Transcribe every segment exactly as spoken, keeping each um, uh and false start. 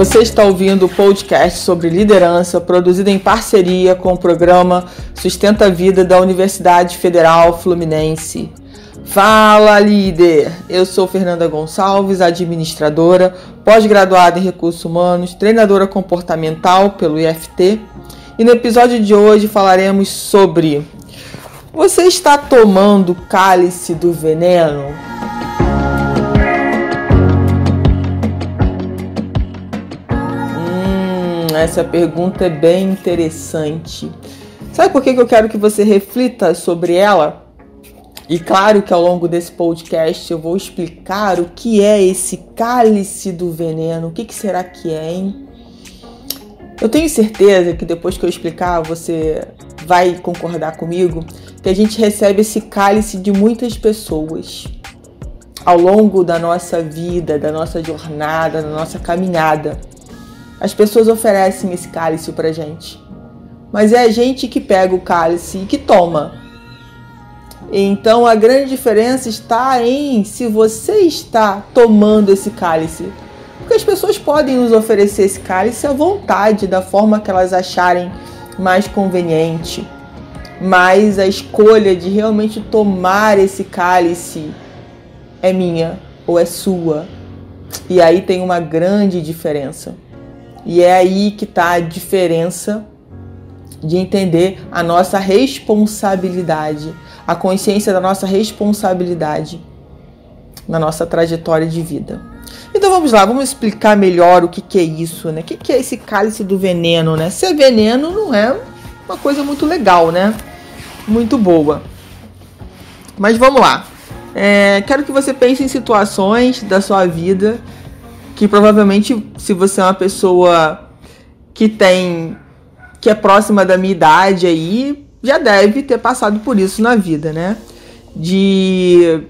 Você está ouvindo o podcast sobre liderança, produzido em parceria com o programa Sustenta a Vida da Universidade Federal Fluminense. Fala, líder! Eu sou Fernanda Gonçalves, administradora, pós-graduada em Recursos Humanos, treinadora comportamental pelo I F T. E no episódio de hoje falaremos sobre: você está tomando o cálice do veneno? Hum, essa pergunta é bem interessante. Sabe por que eu quero que você reflita sobre ela? E claro que ao longo desse podcast eu vou explicar o que é esse cálice do veneno. O que, que será que é, hein? Eu tenho certeza que depois que eu explicar, você vai concordar comigo que a gente recebe esse cálice de muitas pessoas ao longo da nossa vida, da nossa jornada, da nossa caminhada. As pessoas oferecem esse cálice pra gente, mas é a gente que pega o cálice e que toma. Então a grande diferença está em se você está tomando esse cálice, porque as pessoas podem nos oferecer esse cálice à vontade, da forma que elas acharem mais conveniente, mas a escolha de realmente tomar esse cálice é minha ou é sua, e aí tem uma grande diferença, e é aí que está a diferença de entender a nossa responsabilidade, a consciência da nossa responsabilidade na nossa trajetória de vida. Então vamos lá, vamos explicar melhor o que, que é isso, né? O que, que é esse cálice do veneno, né? Ser veneno não é uma coisa muito legal, né? Muito boa. Mas vamos lá. É, quero que você pense em situações da sua vida que provavelmente, se você é uma pessoa que tem... que é próxima da minha idade aí, já deve ter passado por isso na vida, né? De,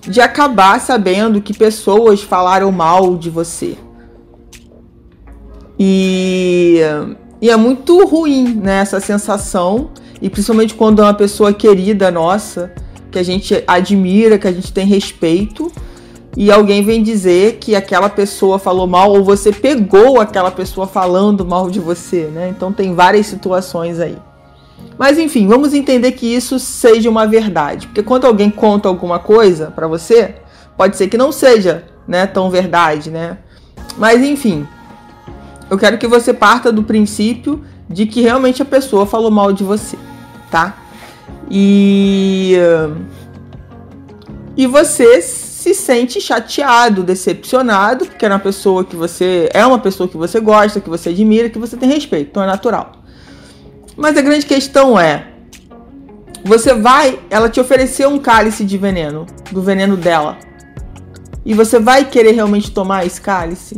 de acabar sabendo que pessoas falaram mal de você. E, e é muito ruim, né, essa sensação, e principalmente quando é uma pessoa querida nossa, que a gente admira, que a gente tem respeito, e alguém vem dizer que aquela pessoa falou mal, ou você pegou aquela pessoa falando mal de você, né? Então tem várias situações aí. Mas enfim, vamos entender que isso seja uma verdade. Porque quando alguém conta alguma coisa pra você, pode ser que não seja, né, tão verdade, né? Mas enfim, eu quero que você parta do princípio de que realmente a pessoa falou mal de você, tá? E... E você... se sente chateado, decepcionado, porque é uma pessoa que você é uma pessoa que você gosta, que você admira, que você tem respeito, então é natural. Mas a grande questão é: você vai, ela te ofereceu um cálice de veneno, do veneno dela, e você vai querer realmente tomar esse cálice?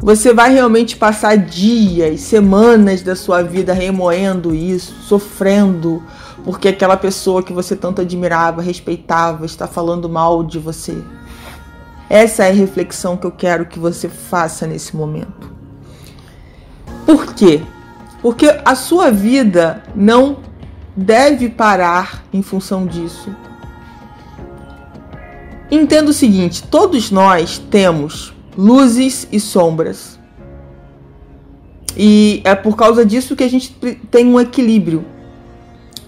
Você vai realmente passar dias, semanas da sua vida remoendo isso, sofrendo, porque aquela pessoa que você tanto admirava, respeitava, está falando mal de você? Essa é a reflexão que eu quero que você faça nesse momento. Por quê? Porque a sua vida não deve parar em função disso. Entenda o seguinte: todos nós temos luzes e sombras. E é por causa disso que a gente tem um equilíbrio.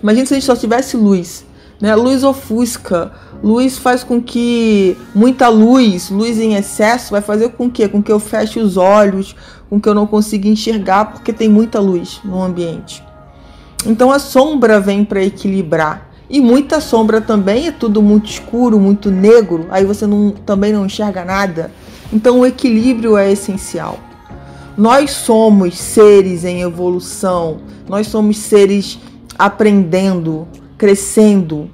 Imagina se a gente só tivesse luz, né? Luz ofusca, luz faz com que muita luz, luz em excesso, vai fazer com que? Com que eu feche os olhos, com que eu não consiga enxergar, porque tem muita luz no ambiente. Então a sombra vem para equilibrar. E muita sombra também, é tudo muito escuro, muito negro, aí você não, também não enxerga nada. Então o equilíbrio é essencial. Nós somos seres em evolução, nós somos seres aprendendo, crescendo.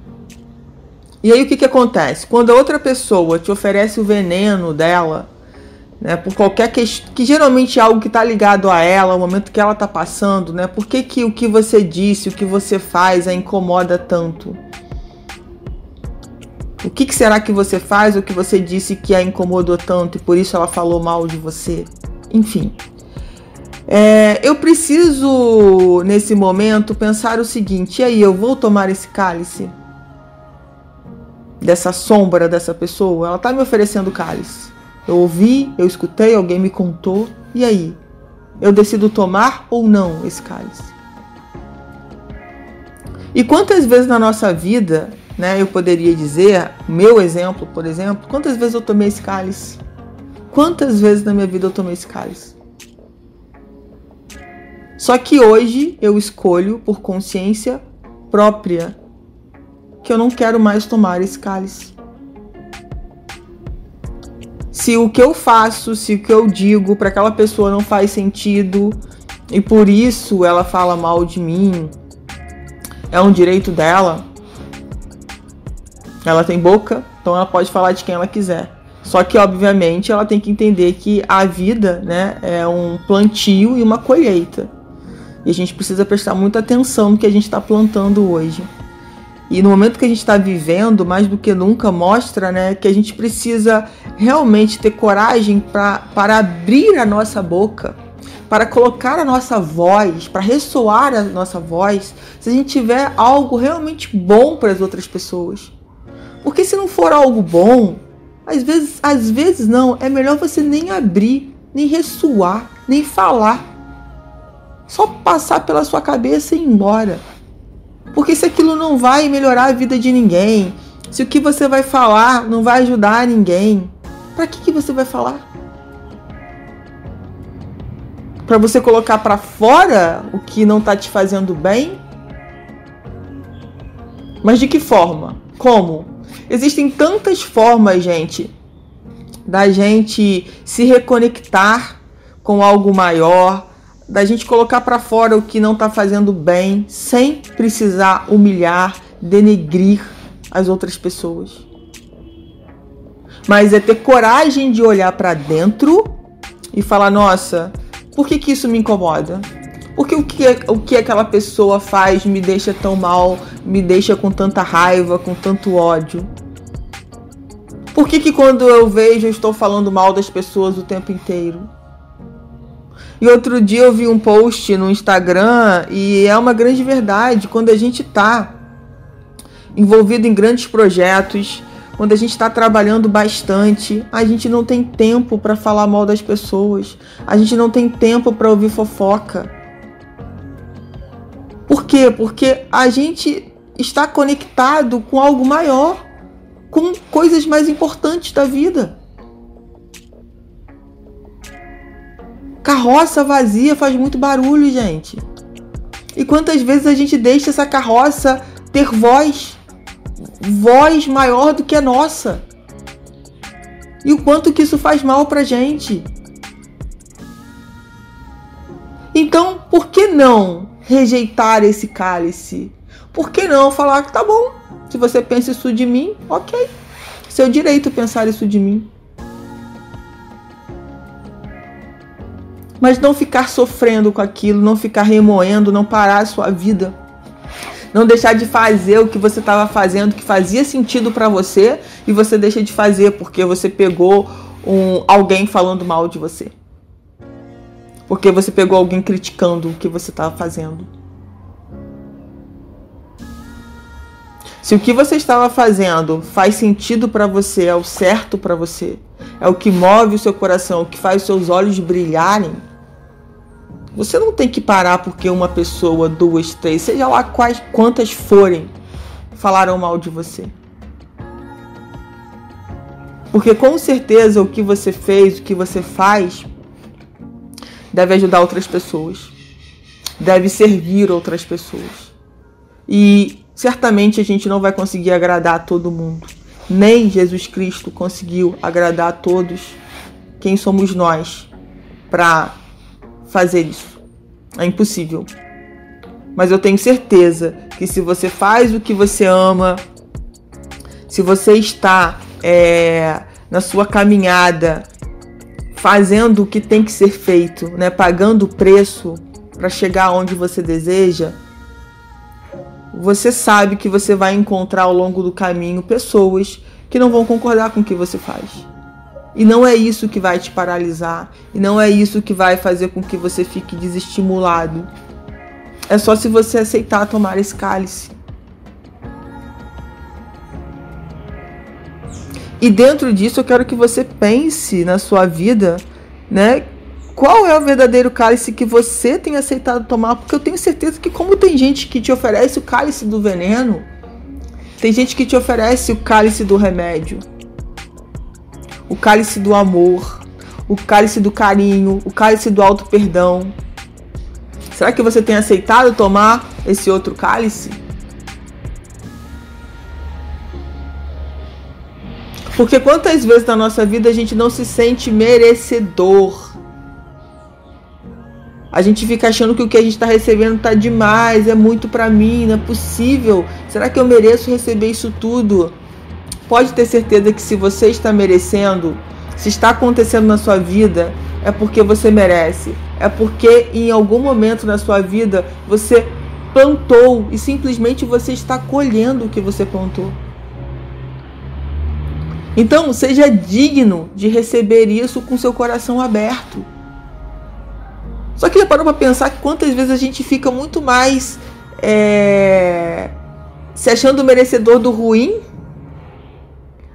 E aí o que, que acontece? Quando a outra pessoa te oferece o veneno dela, né, por qualquer questão, que geralmente é algo que está ligado a ela, o momento que ela está passando, né? Por que, que o que você disse, o que você faz a incomoda tanto? O que, que será que você faz, o que você disse que a incomodou tanto e por isso ela falou mal de você? Enfim, é, eu preciso, nesse momento, pensar o seguinte: e aí, eu vou tomar esse cálice dessa sombra dessa pessoa? Ela está me oferecendo cálice. Eu ouvi, eu escutei, alguém me contou. E aí? Eu decido tomar ou não esse cálice? E quantas vezes na nossa vida, né, eu poderia dizer, meu exemplo, por exemplo, quantas vezes eu tomei esse cálice? Quantas vezes na minha vida eu tomei esse cálice? Só que hoje eu escolho, por consciência própria, que eu não quero mais tomar esse cálice. Se o que eu faço, se o que eu digo para aquela pessoa não faz sentido e por isso ela fala mal de mim, é um direito dela. Ela tem boca, então ela pode falar de quem ela quiser. Só que, obviamente, ela tem que entender que a vida, né, é um plantio e uma colheita. E a gente precisa prestar muita atenção no que a gente está plantando hoje. E no momento que a gente está vivendo, mais do que nunca, mostra, né, que a gente precisa realmente ter coragem pra, para abrir a nossa boca, para colocar a nossa voz, para ressoar a nossa voz, se a gente tiver algo realmente bom para as outras pessoas. Porque se não for algo bom, às vezes, às vezes não, é melhor você nem abrir, nem ressoar, nem falar. Só passar pela sua cabeça e ir embora. Porque se aquilo não vai melhorar a vida de ninguém, se o que você vai falar não vai ajudar ninguém, para que que você vai falar? Para você colocar para fora o que não tá te fazendo bem? Mas de que forma? Como? Existem tantas formas, gente, da gente se reconectar com algo maior, da gente colocar para fora o que não tá fazendo bem, sem precisar humilhar, denegrir as outras pessoas. Mas é ter coragem de olhar para dentro e falar, nossa, por que que isso me incomoda? Por que o que, o que aquela pessoa faz me deixa tão mal, me deixa com tanta raiva, com tanto ódio? Por que que quando eu vejo eu estou falando mal das pessoas o tempo inteiro? E outro dia eu vi um post no Instagram e é uma grande verdade. Quando a gente está envolvido em grandes projetos, quando a gente está trabalhando bastante, a gente não tem tempo para falar mal das pessoas. A gente não tem tempo para ouvir fofoca. Por quê? Porque a gente está conectado com algo maior, com coisas mais importantes da vida. Carroça vazia faz muito barulho, gente. E quantas vezes a gente deixa essa carroça ter voz? Voz maior do que a nossa. E o quanto que isso faz mal pra gente. Então, por que não rejeitar esse cálice? Por que não falar que tá bom, se você pensa isso de mim, ok. Seu direito pensar isso de mim. Mas não ficar sofrendo com aquilo, não ficar remoendo, não parar a sua vida. Não deixar de fazer o que você estava fazendo, que fazia sentido para você, e você deixa de fazer porque você pegou um, alguém falando mal de você. Porque você pegou alguém criticando o que você estava fazendo. Se o que você estava fazendo faz sentido para você, é o certo para você, é o que move o seu coração, o que faz os seus olhos brilharem, você não tem que parar porque uma pessoa, duas, três, seja lá quais, quantas forem, falaram mal de você. Porque com certeza o que você fez, o que você faz, deve ajudar outras pessoas. Deve servir outras pessoas. E certamente a gente não vai conseguir agradar a todo mundo. Nem Jesus Cristo conseguiu agradar a todos. Quem somos nós para fazer isso? É impossível. Mas eu tenho certeza que se você faz o que você ama, se você está é, na sua caminhada fazendo o que tem que ser feito, né, pagando o preço para chegar onde você deseja, você sabe que você vai encontrar ao longo do caminho pessoas que não vão concordar com o que você faz. E não é isso que vai te paralisar. E não é isso que vai fazer com que você fique desestimulado. É só se você aceitar tomar esse cálice. E dentro disso eu quero que você pense na sua vida, né? Qual é o verdadeiro cálice que você tem aceitado tomar? Porque eu tenho certeza que, como tem gente que te oferece o cálice do veneno, tem gente que te oferece o cálice do remédio, o cálice do amor, o cálice do carinho, o cálice do alto perdão. Será que você tem aceitado tomar esse outro cálice? Porque quantas vezes na nossa vida a gente não se sente merecedor? A gente fica achando que o que a gente está recebendo está demais, é muito para mim, não é possível. Será que eu mereço receber isso tudo? Pode ter certeza que se você está merecendo, se está acontecendo na sua vida, é porque você merece. É porque em algum momento na sua vida você plantou e simplesmente você está colhendo o que você plantou. Então, seja digno de receber isso com seu coração aberto. Só que já parou para pensar que quantas vezes a gente fica muito mais é, se achando merecedor do ruim?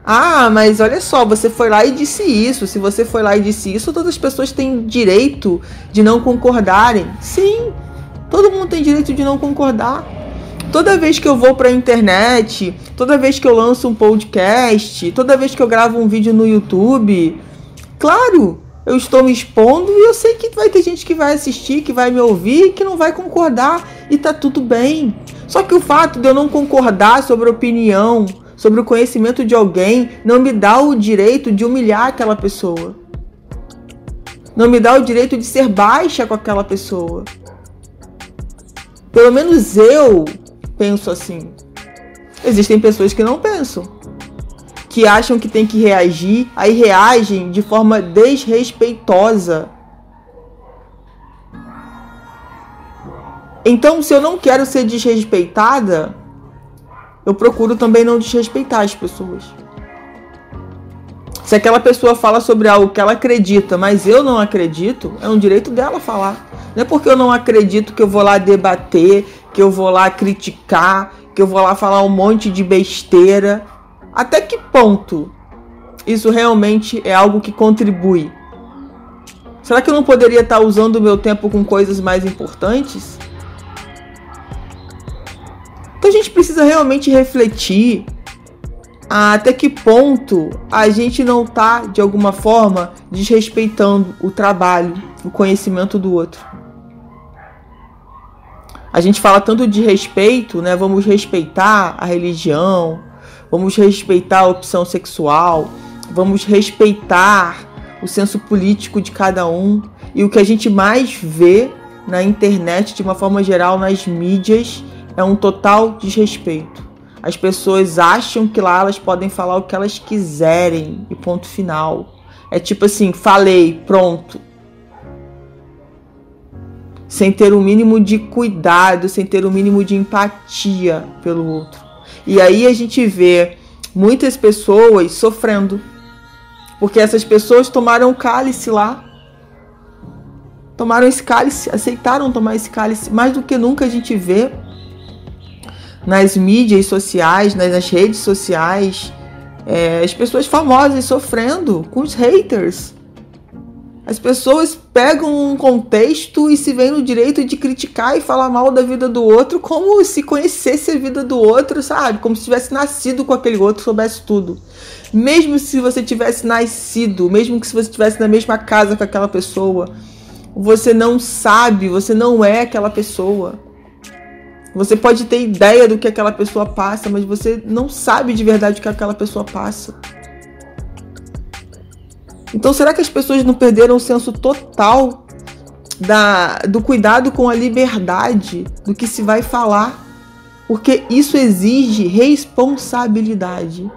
Ah, mas olha só, você foi lá e disse isso. Se você foi lá e disse isso, todas as pessoas têm direito de não concordarem. Sim, todo mundo tem direito de não concordar. Toda vez que eu vou para a internet, toda vez que eu lanço um podcast, toda vez que eu gravo um vídeo no YouTube, claro, eu estou me expondo e eu sei que vai ter gente que vai assistir, que vai me ouvir, que não vai concordar e tá tudo bem. Só que o fato de eu não concordar sobre a opinião, sobre o conhecimento de alguém, não me dá o direito de humilhar aquela pessoa. Não me dá o direito de ser baixa com aquela pessoa. Pelo menos eu penso assim. Existem pessoas que não pensam, que acham que tem que reagir, aí reagem de forma desrespeitosa. Então, se eu não quero ser desrespeitada, eu procuro também não desrespeitar as pessoas. Se aquela pessoa fala sobre algo que ela acredita, mas eu não acredito, é um direito dela falar. Não é porque eu não acredito que eu vou lá debater, que eu vou lá criticar, que eu vou lá falar um monte de besteira. Até que ponto isso realmente é algo que contribui? Será que eu não poderia estar usando o meu tempo com coisas mais importantes? Então a gente precisa realmente refletir até que ponto a gente não está, de alguma forma, desrespeitando o trabalho, o conhecimento do outro. A gente fala tanto de respeito, né? Vamos respeitar a religião, vamos respeitar a opção sexual, vamos respeitar o senso político de cada um. E o que a gente mais vê na internet, de uma forma geral, nas mídias, é um total desrespeito. As pessoas acham que lá elas podem falar o que elas quiserem e ponto final. É tipo assim, falei, pronto. Sem ter o mínimo de cuidado, sem ter o mínimo de empatia pelo outro. E aí a gente vê muitas pessoas sofrendo, porque essas pessoas tomaram o cálice lá. Tomaram esse cálice, aceitaram tomar esse cálice. Mais do que nunca a gente vê nas mídias sociais, nas redes sociais, é, as pessoas famosas sofrendo com os haters. As pessoas pegam um contexto e se veem no direito de criticar e falar mal da vida do outro, como se conhecesse a vida do outro, sabe? Como se tivesse nascido com aquele outro, soubesse tudo. Mesmo se você tivesse nascido, mesmo que se você estivesse na mesma casa com aquela pessoa, você não sabe, você não é aquela pessoa. Você pode ter ideia do que aquela pessoa passa, mas você não sabe de verdade o que aquela pessoa passa. Então, será que as pessoas não perderam o senso total da, do cuidado com a liberdade do que se vai falar? Porque isso exige responsabilidade.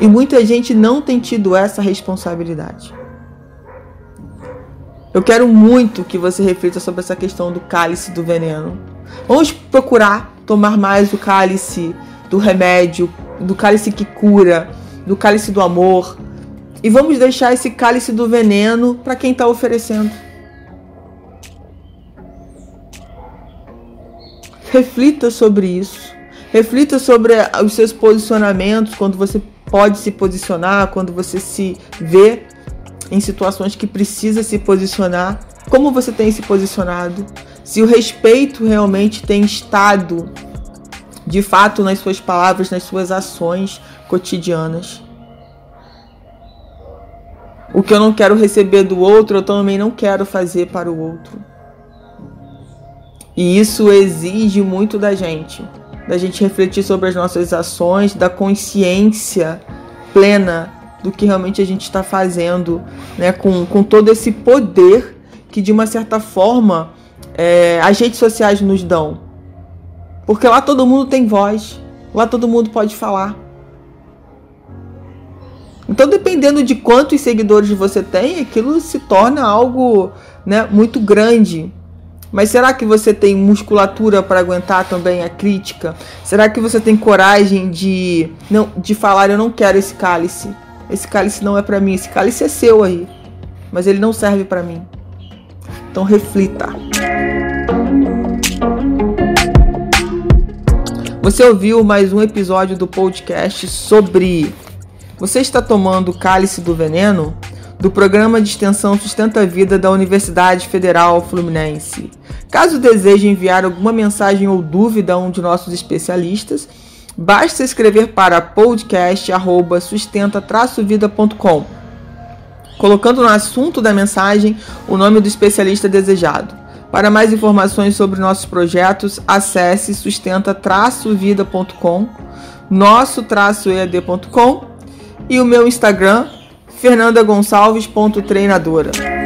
E muita gente não tem tido essa responsabilidade. Eu quero muito que você reflita sobre essa questão do cálice do veneno. Vamos procurar tomar mais o cálice do remédio, do cálice que cura, do cálice do amor. E vamos deixar esse cálice do veneno para quem está oferecendo. Reflita sobre isso. reflita sobre os seus posicionamentos, quando você pode se posicionar, quando você se vê em situações que precisa se posicionar, como você tem se posicionado, se o respeito realmente tem estado de fato nas suas palavras, nas suas ações cotidianas. O que eu não quero receber do outro, eu também não quero fazer para o outro. E isso exige muito da gente, da gente refletir sobre as nossas ações, da consciência plena do que realmente a gente está fazendo, né? Com, com todo esse poder que, de uma certa forma, é, as redes sociais nos dão. Porque lá todo mundo tem voz, lá todo mundo pode falar. Então, dependendo de quantos seguidores você tem, aquilo se torna algo, né, muito grande. Mas será que você tem musculatura para aguentar também a crítica? Será que você tem coragem de, não, de falar, eu não quero esse cálice? Esse cálice não é para mim, esse cálice é seu aí, mas ele não serve para mim. Então, reflita. Você ouviu mais um episódio do podcast sobre... Você está tomando o cálice do veneno? Do programa de extensão Sustenta a Vida da Universidade Federal Fluminense. Caso deseje enviar alguma mensagem ou dúvida a um de nossos especialistas, basta escrever para podcast arroba sustenta traço vida ponto com, colocando no assunto da mensagem o nome do especialista desejado. Para mais informações sobre nossos projetos, acesse sustenta traço vida ponto com, nosso traço e a d ponto com e o meu Instagram, fernanda gonçalves ponto treinadora.